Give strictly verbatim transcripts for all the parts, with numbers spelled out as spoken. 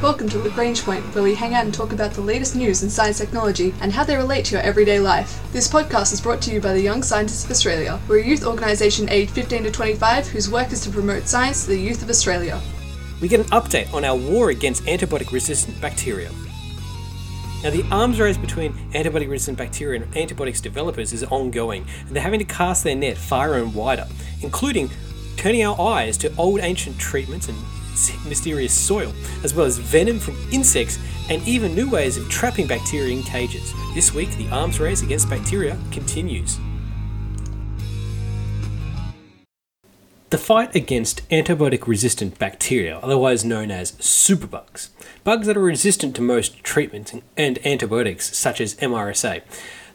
Welcome to La Grange Point, where we hang out and talk about the latest news in science technology and how they relate to your everyday life. This podcast is brought to you by the Young Scientists of Australia. We're a youth organisation aged fifteen to twenty-five whose work is to promote science to the youth of Australia. We get an update on our war against antibiotic-resistant bacteria. Now, the arms race between antibiotic-resistant bacteria and antibiotics developers is ongoing, and they're having to cast their net far and wider, including turning our eyes to old ancient treatments and mysterious soil, as well as venom from insects and even new ways of trapping bacteria in cages. This week, the arms race against bacteria continues. The fight against antibiotic-resistant bacteria, otherwise known as superbugs, bugs that are resistant to most treatments and antibiotics such as M R S A,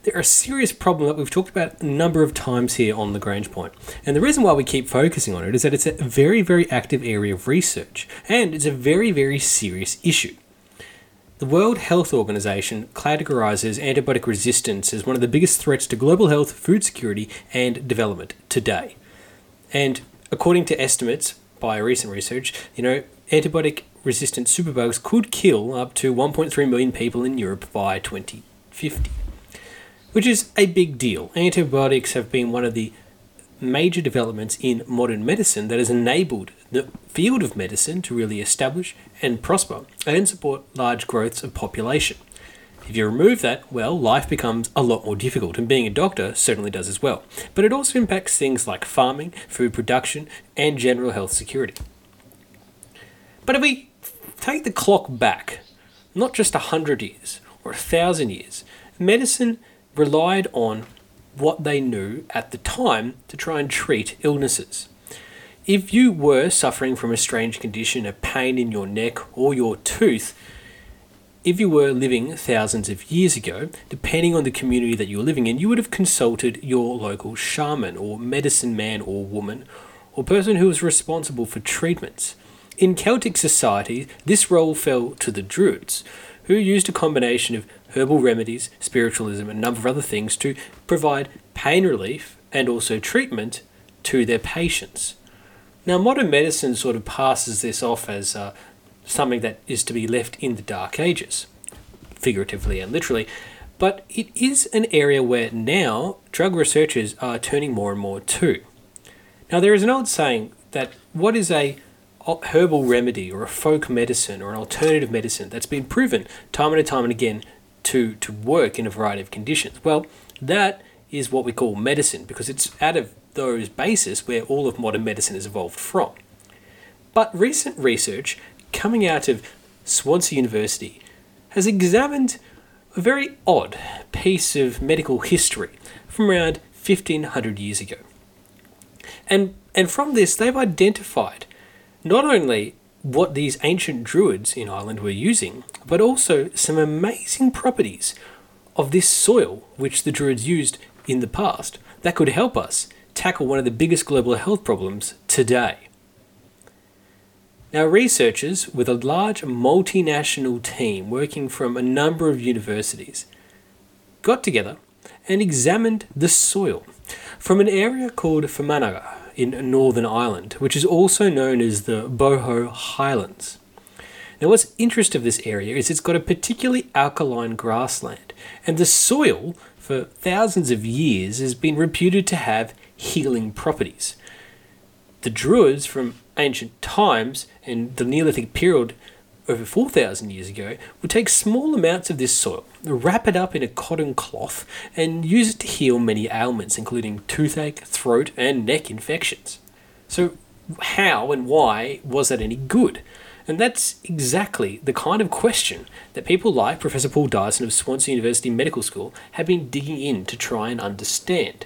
they're a serious problem that we've talked about a number of times here on La Grange Point. And the reason why we keep focusing on it is that it's a very, very active area of research, and it's a very, very serious issue. The World Health Organization categorizes antibiotic resistance as one of the biggest threats to global health, food security, and development today. And according to estimates by recent research, you know, antibiotic-resistant superbugs could kill up to one point three million people in Europe by twenty fifty, which is a big deal. Antibiotics have been one of the major developments in modern medicine that has enabled the field of medicine to really establish and prosper and support large growths of population. If you remove that, well, life becomes a lot more difficult, and being a doctor certainly does as well. But it also impacts things like farming, food production, and general health security. But if we take the clock back, not just one hundred years or one thousand years, medicine relied on what they knew at the time to try and treat illnesses. If you were suffering from a strange condition, a pain in your neck or your tooth, if you were living thousands of years ago, depending on the community that you were living in, you would have consulted your local shaman or medicine man or woman or person who was responsible for treatments. In Celtic society, this role fell to the Druids, who used a combination of herbal remedies, spiritualism, and a number of other things to provide pain relief and also treatment to their patients. Now, modern medicine sort of passes this off as uh, something that is to be left in the Dark Ages, figuratively and literally, but it is an area where now drug researchers are turning more and more to. Now, there is an old saying that what is a herbal remedy or a folk medicine or an alternative medicine that's been proven time and time and again to, to work in a variety of conditions? Well, that is what we call medicine, because it's out of those bases where all of modern medicine has evolved from. But recent research coming out of Swansea University has examined a very odd piece of medical history from around fifteen hundred years ago. And, and from this, they've identified not only what these ancient druids in Ireland were using, but also some amazing properties of this soil which the druids used in the past that could help us tackle one of the biggest global health problems today. Now, researchers with a large multinational team working from a number of universities got together and examined the soil from an area called Fermanagh in Northern Ireland, which is also known as the Boho Highlands. Now, what's interesting of this area is it's got a particularly alkaline grassland, and the soil for thousands of years has been reputed to have healing properties. The Druids from ancient times and the Neolithic period over four thousand years ago would take small amounts of this soil, wrap it up in a cotton cloth, and use it to heal many ailments, including toothache, throat, and neck infections. So how and why was that any good? And that's exactly the kind of question that people like Professor Paul Dyson of Swansea University Medical School have been digging in to try and understand.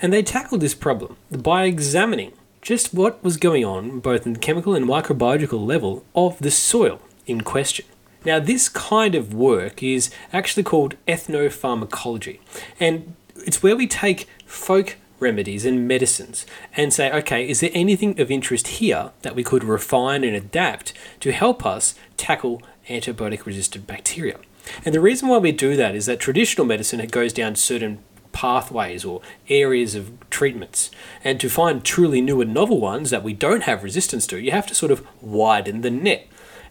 And they tackled this problem by examining just what was going on both in the chemical and microbiological level of the soil in question. Now, this kind of work is actually called ethnopharmacology, and it's where we take folk remedies and medicines and say, okay, is there anything of interest here that we could refine and adapt to help us tackle antibiotic-resistant bacteria? And the reason why we do that is that traditional medicine goes down certain pathways or areas of treatments, and to find truly new and novel ones that we don't have resistance to, you have to sort of widen the net.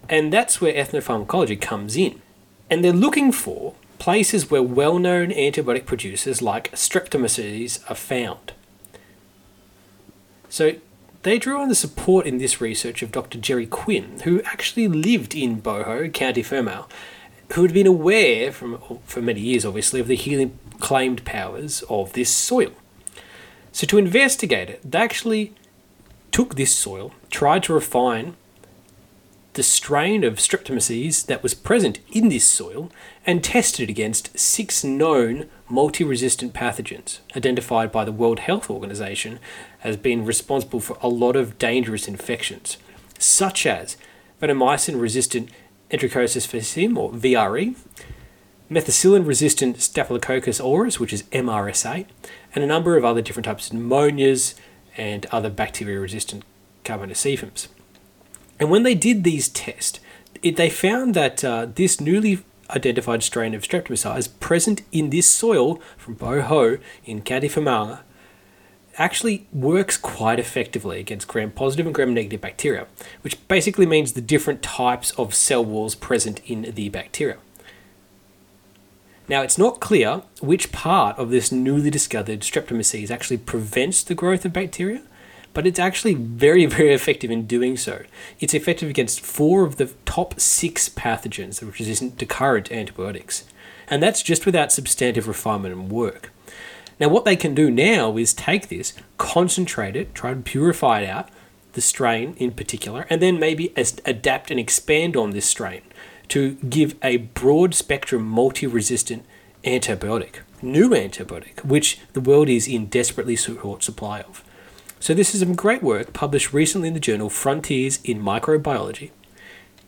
And that's where ethnopharmacology comes in. And they're looking for places where well-known antibiotic producers like Streptomyces are found. So they drew on the support in this research of Doctor Gerry Quinn, who actually lived in Boho, County Fermil, who had been aware from, for many years, obviously, of the healing claimed powers of this soil. So to investigate it, they actually took this soil, tried to refine the strain of Streptomyces that was present in this soil, and tested it against six known multi-resistant pathogens identified by the World Health Organization as being responsible for a lot of dangerous infections, such as vancomycin-resistant enterococcus faecium, or V R E, methicillin-resistant Staphylococcus aureus, which is M R S A, and a number of other different types of pneumonias and other bacteria-resistant Carbonycephems. And when they did these tests, it, they found that uh, this newly identified strain of Streptomyces present in this soil from Boho in County Fermanagh actually works quite effectively against gram-positive and gram-negative bacteria, which basically means the different types of cell walls present in the bacteria. Now, it's not clear which part of this newly discovered Streptomyces actually prevents the growth of bacteria, but it's actually very, very effective in doing so. It's effective against four of the top six pathogens that are resistant to current antibiotics. And that's just without substantive refinement and work. Now, what they can do now is take this, concentrate it, try and purify it out, the strain in particular, and then maybe adapt and expand on this strain to give a broad spectrum multi-resistant antibiotic, new antibiotic, which the world is in desperately short supply of. So this is some great work published recently in the journal Frontiers in Microbiology,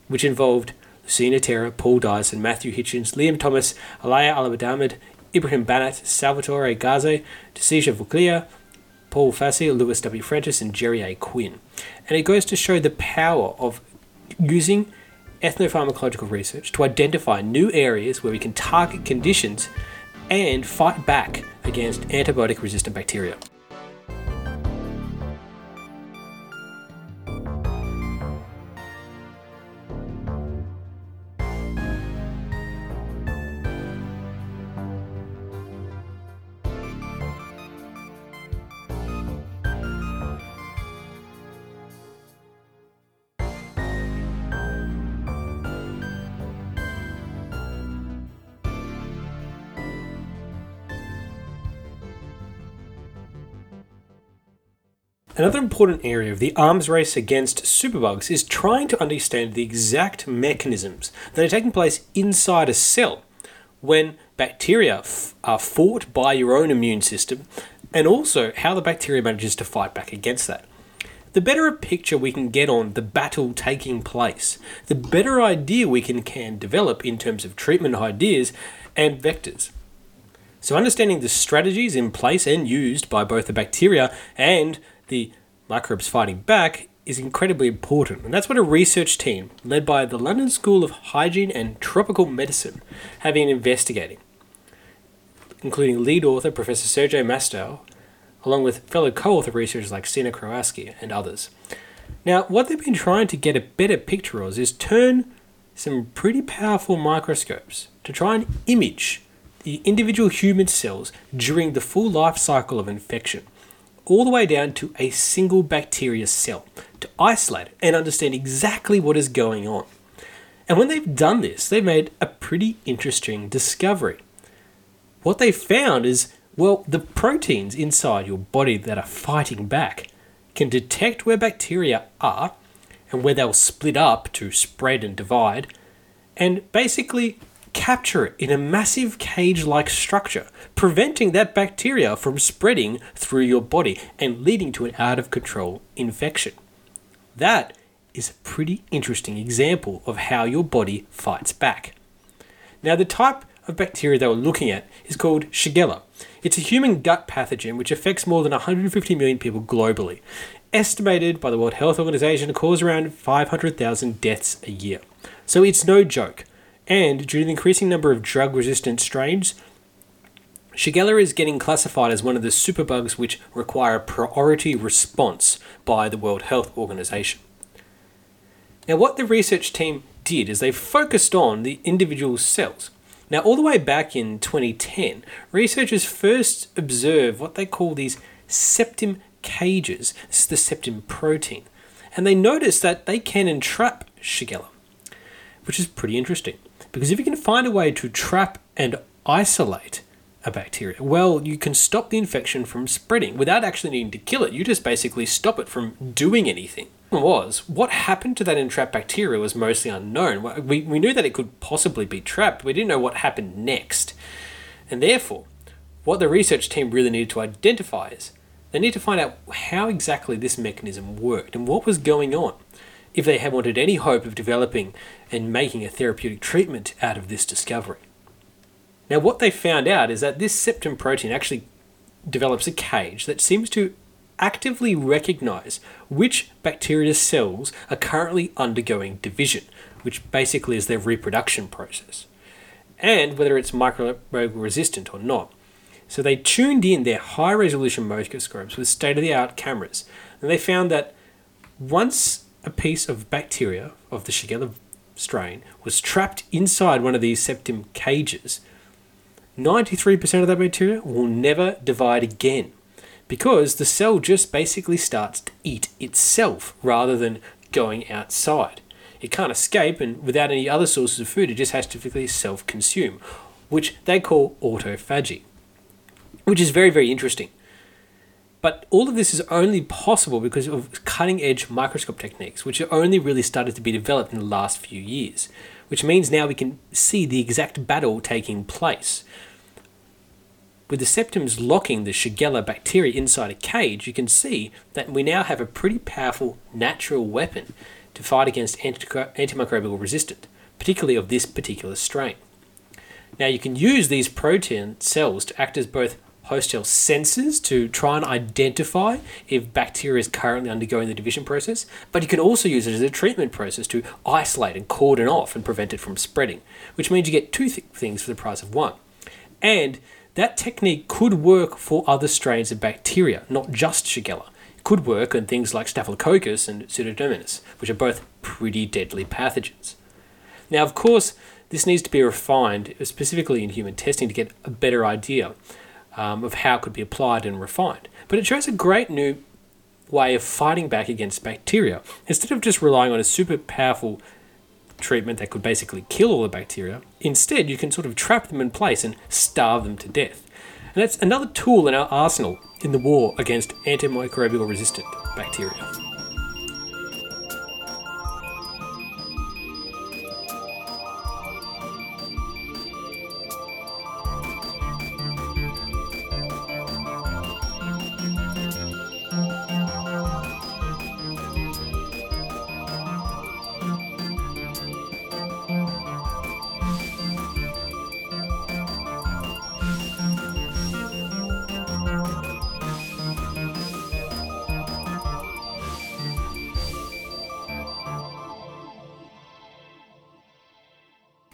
which involved Luciana Terra, Paul Dyson, Matthew Hitchings, Liam Thomas, Alyaa Abdelhameed, Ibrahim Banat, Salvatore Gazze, Dušica Vujaklija, Paul Facey, Lewis W. Francis, and Gerry Quinn. And it goes to show the power of using ethnopharmacological research to identify new areas where we can target conditions and fight back against antibiotic-resistant bacteria. Another important area of the arms race against superbugs is trying to understand the exact mechanisms that are taking place inside a cell when bacteria f- are fought by your own immune system, and also how the bacteria manages to fight back against that. The better a picture we can get on the battle taking place, the better idea we can, can develop in terms of treatment ideas and vectors. So understanding the strategies in place and used by both the bacteria and the microbes fighting back is incredibly important, and that's what a research team led by the London School of Hygiene and Tropical Medicine have been investigating, including lead author Professor Serge Mostowy, along with fellow co-author researchers like Sina Krokowski and others. Now, what they've been trying to get a better picture of is turn some pretty powerful microscopes to try and image the individual human cells during the full life cycle of infection, all the way down to a single bacteria cell, to isolate it and understand exactly what is going on. And when they've done this, they've made a pretty interesting discovery. What they found is, well, the proteins inside your body that are fighting back can detect where bacteria are and where they'll split up to spread and divide, and basically capture it in a massive cage-like structure, preventing that bacteria from spreading through your body and leading to an out-of-control infection. That is a pretty interesting example of how your body fights back. Now, the type of bacteria they were looking at is called Shigella. It's a human gut pathogen which affects more than one hundred fifty million people globally, estimated by the World Health Organization to cause around five hundred thousand deaths a year. So it's no joke. And due to the increasing number of drug-resistant strains, Shigella is getting classified as one of the superbugs which require a priority response by the World Health Organization. Now, what the research team did is they focused on the individual cells. Now, all the way back in twenty ten, researchers first observed what they call these septin cages. This is the septin protein. And they noticed that they can entrap Shigella, which is pretty interesting. Because if you can find a way to trap and isolate a bacteria, well, you can stop the infection from spreading without actually needing to kill it. You just basically stop it from doing anything. Was what happened to that entrapped bacteria was mostly unknown. We, we knew that it could possibly be trapped. We didn't know what happened next. And therefore, what the research team really needed to identify is they need to find out how exactly this mechanism worked and what was going on if they had wanted any hope of developing and making a therapeutic treatment out of this discovery. Now, what they found out is that this septin protein actually develops a cage that seems to actively recognize which bacteria cells are currently undergoing division, which basically is their reproduction process, and whether it's microbial resistant or not. So they tuned in their high-resolution microscopes with state-of-the-art cameras, and they found that once a piece of bacteria of the Shigella strain was trapped inside one of these septin cages, ninety-three percent of that bacteria will never divide again, because the cell just basically starts to eat itself rather than going outside. It can't escape, and without any other sources of food, it just has to physically self-consume, which they call autophagy, which is very, very interesting. But all of this is only possible because of cutting-edge microscope techniques, which are only really started to be developed in the last few years, which means now we can see the exact battle taking place. With the septins locking the Shigella bacteria inside a cage, you can see that we now have a pretty powerful natural weapon to fight against anti- antimicrobial resistant, particularly of this particular strain. Now, you can use these protein cells to act as both host cell sensors to try and identify if bacteria is currently undergoing the division process, but you can also use it as a treatment process to isolate and cordon off and prevent it from spreading, which means you get two th- things for the price of one. And that technique could work for other strains of bacteria, not just Shigella. It could work on things like Staphylococcus and Pseudomonas, which are both pretty deadly pathogens. Now, of course, this needs to be refined, specifically in human testing, to get a better idea um, of how it could be applied and refined. But it shows a great new way of fighting back against bacteria. Instead of just relying on a super powerful treatment that could basically kill all the bacteria, instead you can sort of trap them in place and starve them to death. And that's another tool in our arsenal in the war against antimicrobial resistant bacteria.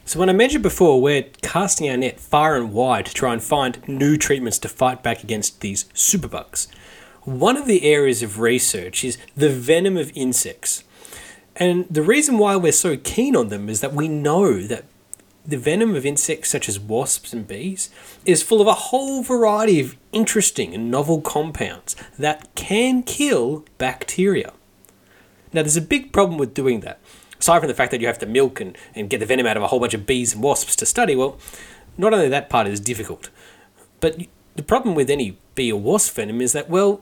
So when I mentioned before, we're casting our net far and wide to try and find new treatments to fight back against these superbugs. One of the areas of research is the venom of insects. And the reason why we're so keen on them is that we know that the venom of insects such as wasps and bees is full of a whole variety of interesting and novel compounds that can kill bacteria. Now, there's a big problem with doing that. Aside from the fact that you have to milk and, and get the venom out of a whole bunch of bees and wasps to study, well, not only that part is difficult, but the problem with any bee or wasp venom is that, well,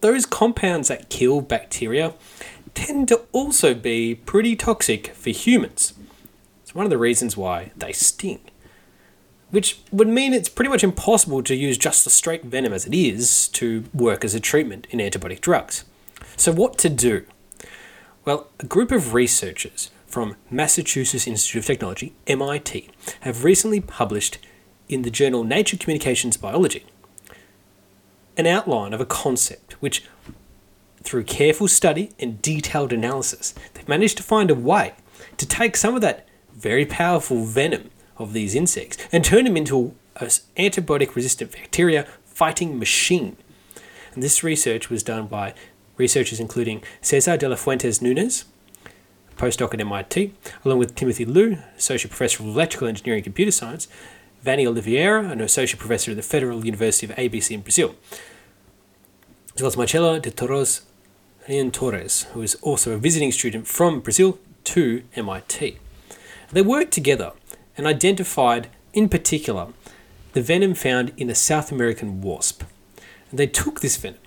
those compounds that kill bacteria tend to also be pretty toxic for humans. It's one of the reasons why they sting, which would mean it's pretty much impossible to use just the straight venom as it is to work as a treatment in antibiotic drugs. So what to do? Well, a group of researchers from Massachusetts Institute of Technology, M I T, have recently published in the journal Nature Communications Biology an outline of a concept which, through careful study and detailed analysis, they've managed to find a way to take some of that very powerful venom of these insects and turn them into an antibiotic-resistant bacteria fighting machine. And this research was done by researchers including César de la Fuente-Nunez, postdoc at M I T, along with Timothy Liu, Associate Professor of Electrical Engineering and Computer Science, Vani Oliveira, an Associate Professor at the Federal University of A B C in Brazil, as well as Marcelo de Torres and Torres, who is also a visiting student from Brazil to M I T. They worked together and identified, in particular, the venom found in the South American wasp. And they took this venom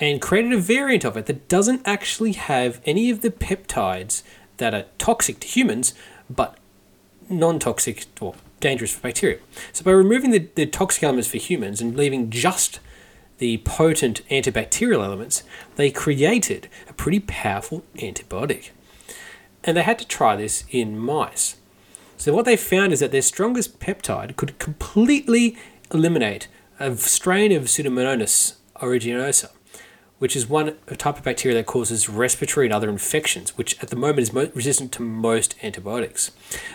and created a variant of it that doesn't actually have any of the peptides that are toxic to humans, but non-toxic or dangerous for bacteria. So by removing the, the toxic elements for humans and leaving just the potent antibacterial elements, they created a pretty powerful antibiotic. And they had to try this in mice. So what they found is that their strongest peptide could completely eliminate a strain of Pseudomonas aeruginosa, which is one type of bacteria that causes respiratory and other infections, which at the moment is most resistant to most antibiotics.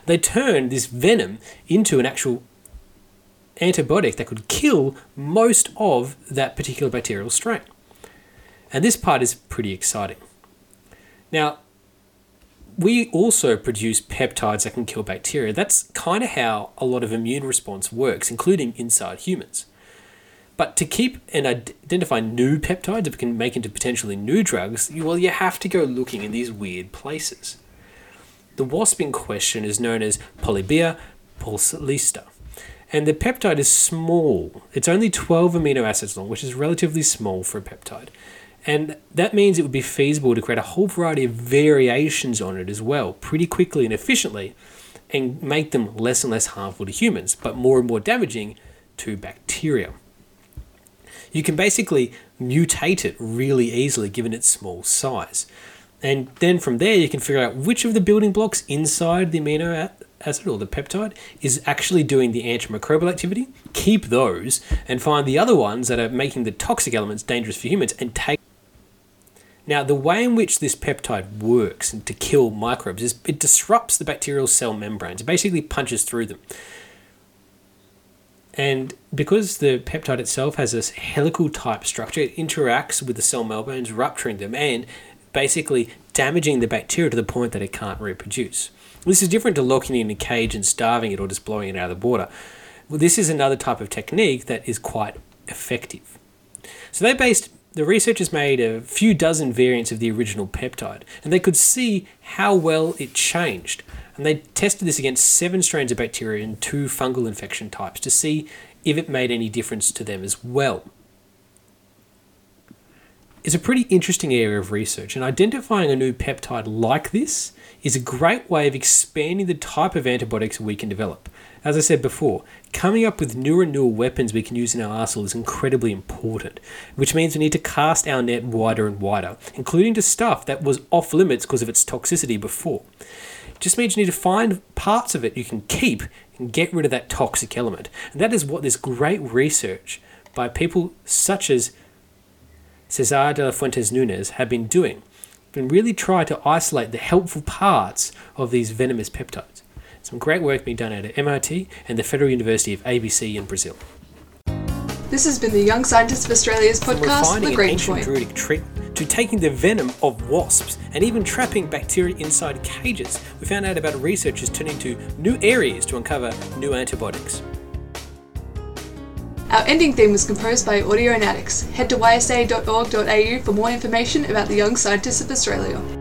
They turned this venom into an actual antibiotic that could kill most of that particular bacterial strain. And this part is pretty exciting. Now, we also produce peptides that can kill bacteria. That's kind of how a lot of immune response works, including inside humans. But to keep and identify new peptides that can make into potentially new drugs, well, you have to go looking in these weird places. The wasp in question is known as Polybia pulsilista, and the peptide is small. It's only twelve amino acids long, which is relatively small for a peptide. And that means it would be feasible to create a whole variety of variations on it as well, pretty quickly and efficiently, and make them less and less harmful to humans, but more and more damaging to bacteria. You can basically mutate it really easily given its small size. And then from there, you can figure out which of the building blocks inside the amino acid or the peptide is actually doing the antimicrobial activity. Keep those and find the other ones that are making the toxic elements dangerous for humans and take. Now, the way in which this peptide works and to kill microbes is it disrupts the bacterial cell membranes. It basically punches through them. And because the peptide itself has this helical type structure, it interacts with the cell membranes, rupturing them and basically damaging the bacteria to the point that it can't reproduce. This is different to locking it in a cage and starving it or just blowing it out of the water. Well, this is another type of technique that is quite effective. So they based The researchers made a few dozen variants of the original peptide, and they could see how well it changed. And they tested this against seven strains of bacteria and two fungal infection types to see if it made any difference to them as well. It's a pretty interesting area of research, and identifying a new peptide like this is a great way of expanding the type of antibiotics we can develop. As I said before, coming up with newer and newer weapons we can use in our arsenal is incredibly important, which means we need to cast our net wider and wider, including to stuff that was off limits because of its toxicity before. It just means you need to find parts of it you can keep and get rid of that toxic element. And that is what this great research by people such as César de la Fuente-Nunez have been doing. And really try to isolate the helpful parts of these venomous peptides. Some great work being done out at M I T and the Federal University of A B C in Brazil. This has been the Young Scientists of Australia's podcast, La Grange Point. From refining an ancient Druidic treatment to taking the venom of wasps and even trapping bacteria inside cages, we found out about researchers turning to new areas to uncover new antibiotics. Our ending theme was composed by Audionatics. Head to y s a dot org dot a u for more information about the Young Scientists of Australia.